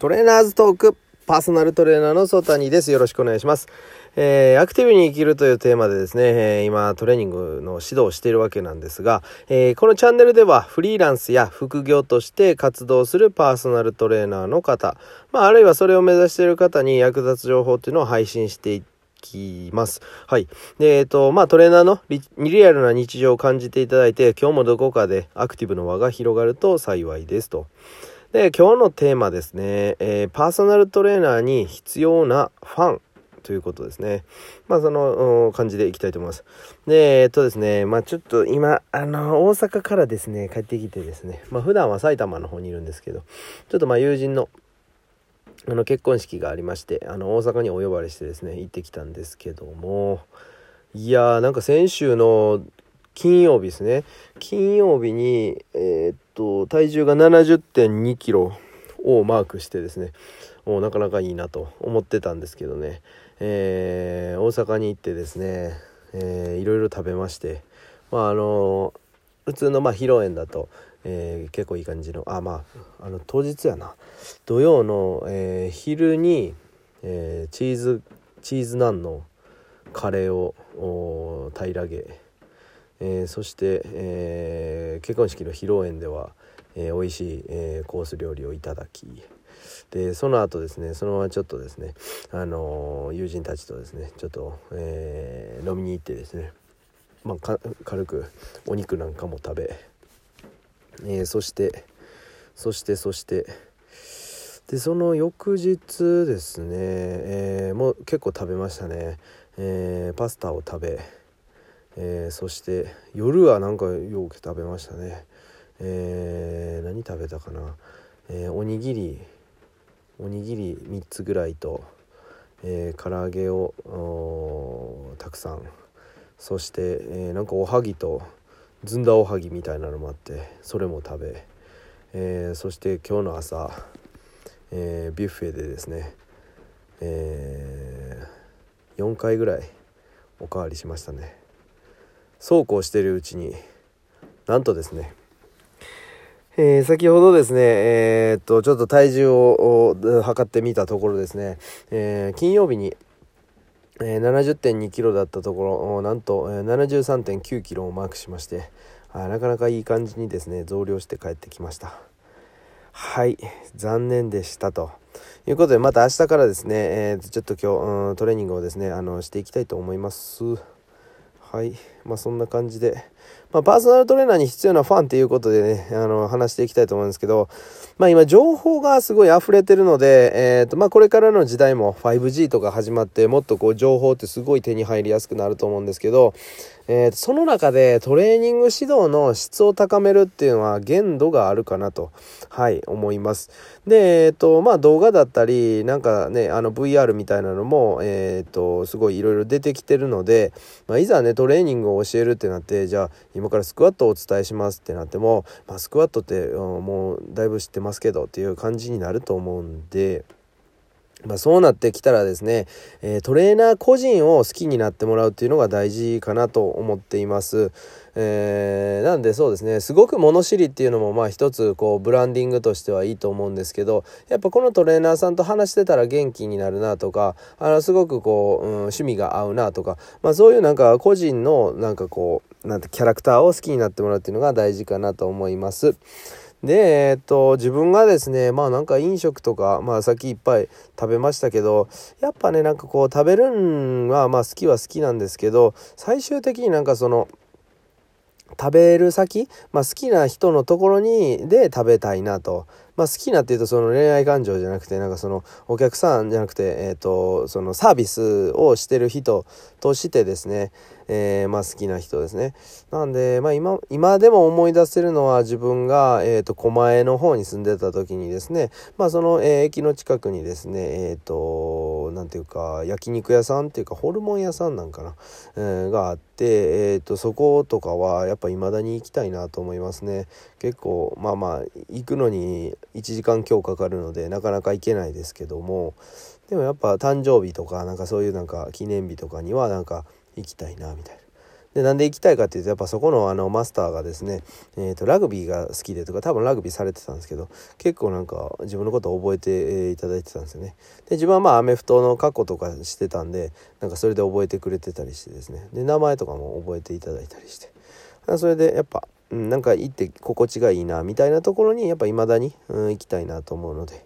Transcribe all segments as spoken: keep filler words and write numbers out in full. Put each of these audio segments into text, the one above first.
トレーナーズトーク、パーソナルトレーナーの曽谷です。よろしくお願いします。えー、アクティブに生きるというテーマでですね、えー、今トレーニングの指導をしているわけなんですが、えー、このチャンネルではフリーランスや副業として活動するパーソナルトレーナーの方、まあ、あるいはそれを目指している方に役立つ情報というのを配信していってきます。はい。で、えっと、まあ、トレーナーの リ, リアルな日常を感じていただいて、今日もどこかでアクティブの輪が広がると幸いですと。で、今日のテーマですね、えー、パーソナルトレーナーに必要なファンということですね。まあ、その感じでいきたいと思います。で、えっとですね、まあ、ちょっと今、あの、大阪からですね、帰ってきてですね、まあ、普段は埼玉の方にいるんですけど、ちょっとまあ、友人のあの結婚式がありまして、あの大阪にお呼ばれしてですね行ってきたんですけども、いやーなんか先週の金曜日ですね金曜日にえー、っと体重が ななじゅってんにキロをマークしてですね、おなかなかいいなと思ってたんですけどね、えー、大阪に行ってですね、えー、いろいろ食べまして、まああの普通のまあ披露宴だとえー、結構いい感じの、あ、まあ、あの当日やな、土曜の、えー、昼に、えー、チーズチーズナンのカレーを平らげ、えー、そして、えー、結婚式の披露宴では、えー、美味しい、えー、コース料理をいただき、でその後ですね、そのままちょっとですね、あのー、友人たちとですねちょっと、えー、飲みに行ってですね、まあ、か軽くお肉なんかも食べ、えー、そしてそしてそしてでその翌日ですね、えー、もう結構食べましたね、えー、パスタを食べ、えー、そして夜はなんかよく食べましたね、えー、何食べたかな、えー、おにぎりおにぎりみっつぐらいと、えー、唐揚げをたくさん、そして、えー、なんかおはぎとずんだおはぎみたいなのもあって、それも食べ、えー、そして今日の朝、えー、ビュッフェでですね、えー、よんかいぐらいおかわりしましたね。そうこうしているうちになんとですね、えー、先ほどですね、えー、っとちょっと体重を測ってみたところですね、えー、金曜日にななじゅってんにキロだったところ、なんと ななじゅうさんてんきゅうキロをマークしまして、あ、なかなかいい感じにですね増量して帰ってきました。はい、残念でしたということで、また明日からですね、えー、ちょっと今日、うん、トレーニングをですねあのしていきたいと思います。はい、まあ、そんな感じで、まあ、パーソナルトレーナーに必要なファンということでね、あの話していきたいと思うんですけど、まあ、今情報がすごい溢れてるので、えーとまあ、これからの時代も ファイブジー とか始まって、もっとこう情報ってすごい手に入りやすくなると思うんですけど、えーとその中でトレーニング指導の質を高めるっていうのは限度があるかなと、はい、思います。で、えーとまあ、動画だったりなんかね、あの ブイアール みたいなのも、えーとすごいいろいろ出てきてるので、まあ、いざねトレーニングを教えるってなって、じゃあ今からスクワットをお伝えしますってなっても、まあ、スクワットってもうだいぶ知ってますけどっていう感じになると思うんで、まあ、そうなってきたらですね、えー、トレーナー個人を好きになってもらうっていうのが大事かなと思っています。えー、なんでそうですね、すごく物知りっていうのもまあ一つこうブランディングとしてはいいと思うんですけど、やっぱこのトレーナーさんと話してたら元気になるなとか、あのすごくこう、うん、趣味が合うなとか、まあ、そういうなんか個人のなんかこうなんてキャラクターを好きになってもらうっていうのが大事かなと思います。で、えー、っと自分がですね、まあなんか飲食とか、まあさっきいっぱい食べましたけど、やっぱねなんかこう食べるんはまあ好きは好きなんですけど、最終的になんかその食べる先、まあ、好きな人のところにで食べたいなと、まあ、好きなっていうとその恋愛感情じゃなくて、なんかそのお客さんじゃなくて、えー、とそのサービスをしてる人としてですね、えー、まあ好きな人ですね。なんで、まあ、今, 今でも思い出せるのは自分が、えー、と狛江の方に住んでた時にですね、まあ、その、えー、駅の近くにですね、えー、となんていうか焼肉屋さんっていうかホルモン屋さんなんかな、えー、があって、えー、とそことかはやっぱり未だに行きたいなと思いますね。結構まあまあ行くのにいちじかん強かかるのでなかなか行けないですけども、でもやっぱ誕生日とかなんかそういうなんか記念日とかにはなんか行きたいなみたいでなんで行きたいかっていうと、やっぱそこのあのマスターがですね、えー、とラグビーが好きでとか、多分ラグビーされてたんですけど、結構なんか自分のことを覚えていただいてたんですよね。で自分はまあアメフトの過去とかしてたんで、なんかそれで覚えてくれてたりしてですね、で名前とかも覚えていただいたりして、それでやっぱなんか行って心地がいいなみたいなところにやっぱ未だに、うん、行きたいなと思うので、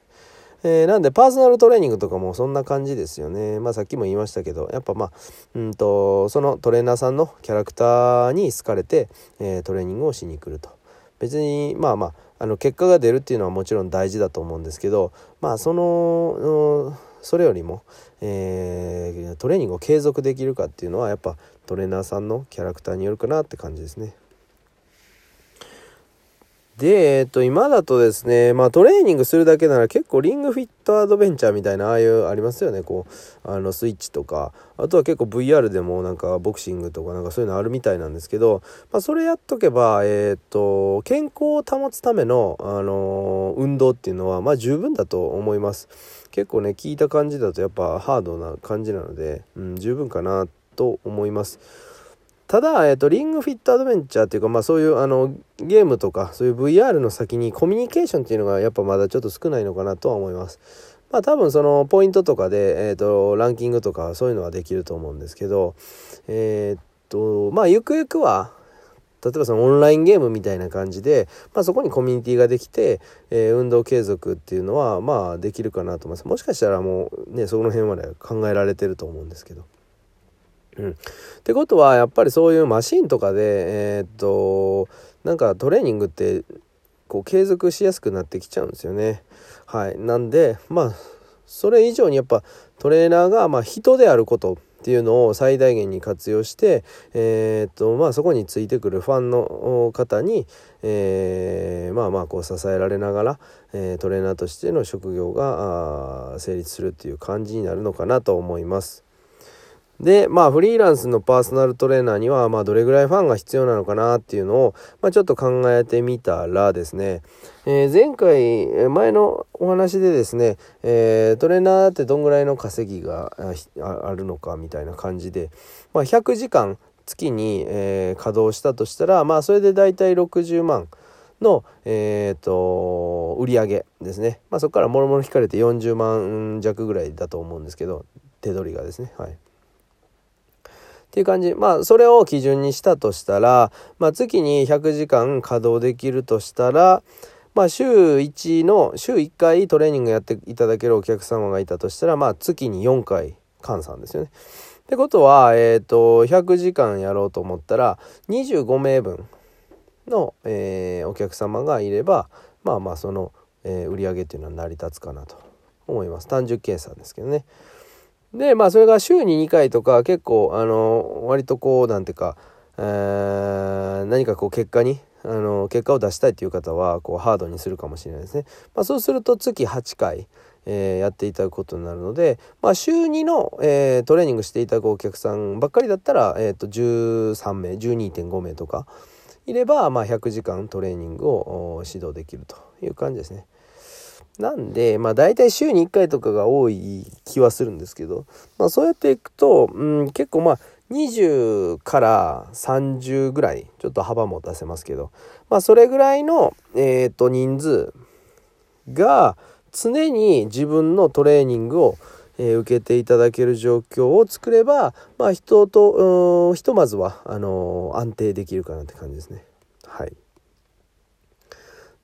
えー、なんでパーソナルトレーニングとかもそんな感じですよね。まあさっきも言いましたけど、やっぱまあ、うんと、そのトレーナーさんのキャラクターに好かれて、えー、トレーニングをしに来ると。別にまあまあ、あの結果が出るっていうのはもちろん大事だと思うんですけど、まあその、それよりも、えー、トレーニングを継続できるかっていうのはやっぱトレーナーさんのキャラクターによるかなって感じですね。で、えっと、今だとですね、まあトレーニングするだけなら結構リングフィットアドベンチャーみたいな、ああいうありますよね、こう、あのスイッチとか、あとは結構 ブイアール でもなんかボクシングとかなんかそういうのあるみたいなんですけど、まあそれやっとけば、えっと、健康を保つための、あのー、運動っていうのは、まあ十分だと思います。結構ね、聞いた感じだとやっぱハードな感じなので、うん、十分かなと思います。ただ、えーと、リングフィットアドベンチャーっていうか、まあそういうあのゲームとかそういう ブイアール の先にコミュニケーションっていうのがやっぱまだちょっと少ないのかなとは思います。まあ多分そのポイントとかで、えーと、ランキングとかそういうのはできると思うんですけど、えーと、まあゆくゆくは例えばそのオンラインゲームみたいな感じで、まあ、そこにコミュニティができて、えー、運動継続っていうのはまあできるかなと思います。もしかしたらもうね、その辺まで考えられてると思うんですけど。うん、ってことはやっぱりそういうマシンとかでえー、っとなんかトレーニングってこう継続しやすくなってきちゃうんですよね。はい、なんでまあそれ以上にやっぱトレーナーがまあ人であることっていうのを最大限に活用して、えー、っとまあそこについてくるファンの方に、えー、まあまあこう支えられながら、えー、トレーナーとしての職業が成立するっていう感じになるのかなと思います。でまあフリーランスのパーソナルトレーナーにはまあどれぐらいファンが必要なのかなっていうのを、まあ、ちょっと考えてみたらですね、えー、前回前のお話でですね、えー、トレーナーってどんぐらいの稼ぎがあるのかみたいな感じで、まあ、ひゃくじかん月に、えー、稼働したとしたら、まあそれでだいたいろくじゅうまんの、えー、と売り上げですね、まあ、そこからもろもろ引かれてよんじゅうまんじゃくぐらいだと思うんですけど、手取りがですね、はいっていう感じ。まあそれを基準にしたとしたら、まあ、月にひゃくじかん稼働できるとしたら、まあ週いちの週いっかいトレーニングやっていただけるお客様がいたとしたら、まあ月によんかい換算ですよね。ってことはえっとひゃくじかんやろうと思ったらにじゅうごめいぶんの、えー、お客様がいれば、まあまあその、えー、売り上げっていうのは成り立つかなと思います。単純計算ですけどね。でまあそれが週ににかいとか、結構あの割とこうなんていうか、えー、何かこう結果にあの結果を出したいという方はこうハードにするかもしれないですね。まあ、そうすると月はちかい、えー、やっていただくことになるので、まあ、週にの、えー、トレーニングしていただくお客さんばっかりだったら、えー、とじゅうさんめい じゅうにてんご 名とかいれば、まあ、ひゃくじかんトレーニングを指導できるという感じですね。なんでまあ大体週にいっかいとかが多い気はするんですけど、まあ、そうやっていくと、うん、結構まあにじゅうからさんじゅうぐらい、ちょっと幅も出せますけど、まあ、それぐらいの、えー、と人数が常に自分のトレーニングを、えー、受けていただける状況を作れば、まあ、人とひとまずはあのー、安定できるかなって感じですね。はい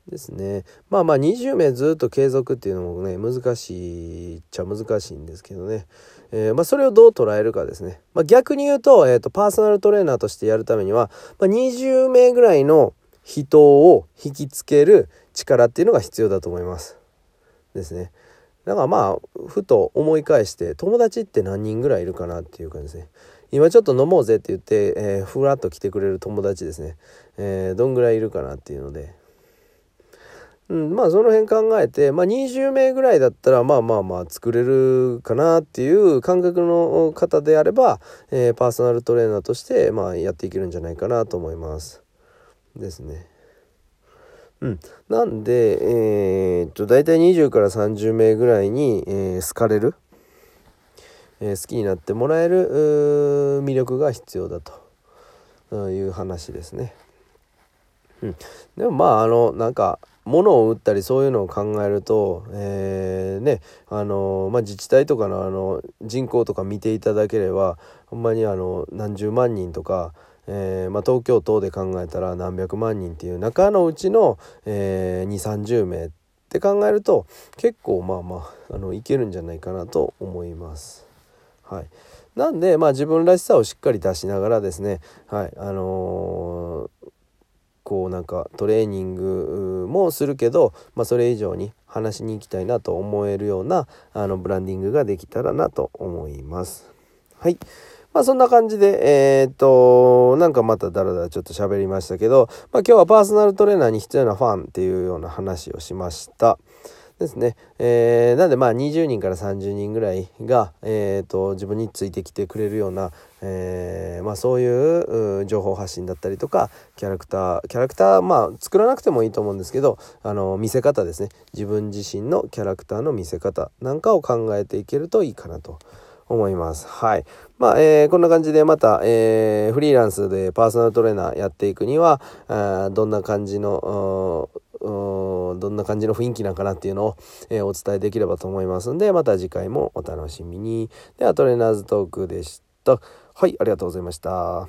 ですね、まあまあにじゅうめいずっと継続っていうのもね、難しいっちゃ難しいんですけどね、えーまあ、それをどう捉えるかですね、まあ、逆に言うと、えーと、パーソナルトレーナーとしてやるためには、まあ、にじゅうめいぐらいの人を引きつける力っていうのが必要だと思いますですね。だからまあふと思い返して、友達って何人ぐらいいるかなっていう感じですね。今ちょっと飲もうぜって言って、えー、ふらっと来てくれる友達ですね、えー、どんぐらいいるかなっていうので、うん、まあその辺考えて、まあ、にじゅうめいぐらいだったらまあまあまあ作れるかなっていう感覚の方であれば、えー、パーソナルトレーナーとしてまあやっていけるんじゃないかなと思いますですね。うん、なんで、えー、っとだいたいにじゅうからさんじゅうめいぐらいに、えー、好かれる、えー、好きになってもらえる魅力が必要だとという話ですね。うん、でもまああのなんか物を売ったりそういうのを考えると、えーねあのまあ、自治体とかの、 あの人口とか見ていただければほんまにあの何十万人とか、えーまあ、東京都で考えたら何百万人っていう中のうちの、えー、にじゅう、さんじゅうめいって考えると結構まあまあ、 あのいけるんじゃないかなと思います。はい、なんで、まあ、自分らしさをしっかり出しながらですね、はいあのーこうなんかトレーニングもするけど、まあ、それ以上に話しに行きたいなと思えるようなあのブランディングができたらなと思います。はい、まあ、そんな感じでえー、っとなんかまただらだらちょっと喋りましたけど、まあ、今日はパーソナルトレーナーに必要なファンっていうような話をしました。ですね。えー、なのでまあにじゅうにんからさんじゅうにんぐらいが、えー、と自分についてきてくれるような、えーまあ、そういう情報発信だったりとかキャラクターキャラクターまあ作らなくてもいいと思うんですけどあの見せ方ですね、自分自身のキャラクターの見せ方なんかを考えていけるといいかなと思います。はい。まあ、えー、こんな感じでまた、えー、フリーランスでパーソナルトレーナーやっていくにはあどんな感じのどんな感じの雰囲気なんかなっていうのを、えー、お伝えできればと思いますので、また次回もお楽しみに。ではトレーナーズトークでした。はい、ありがとうございました。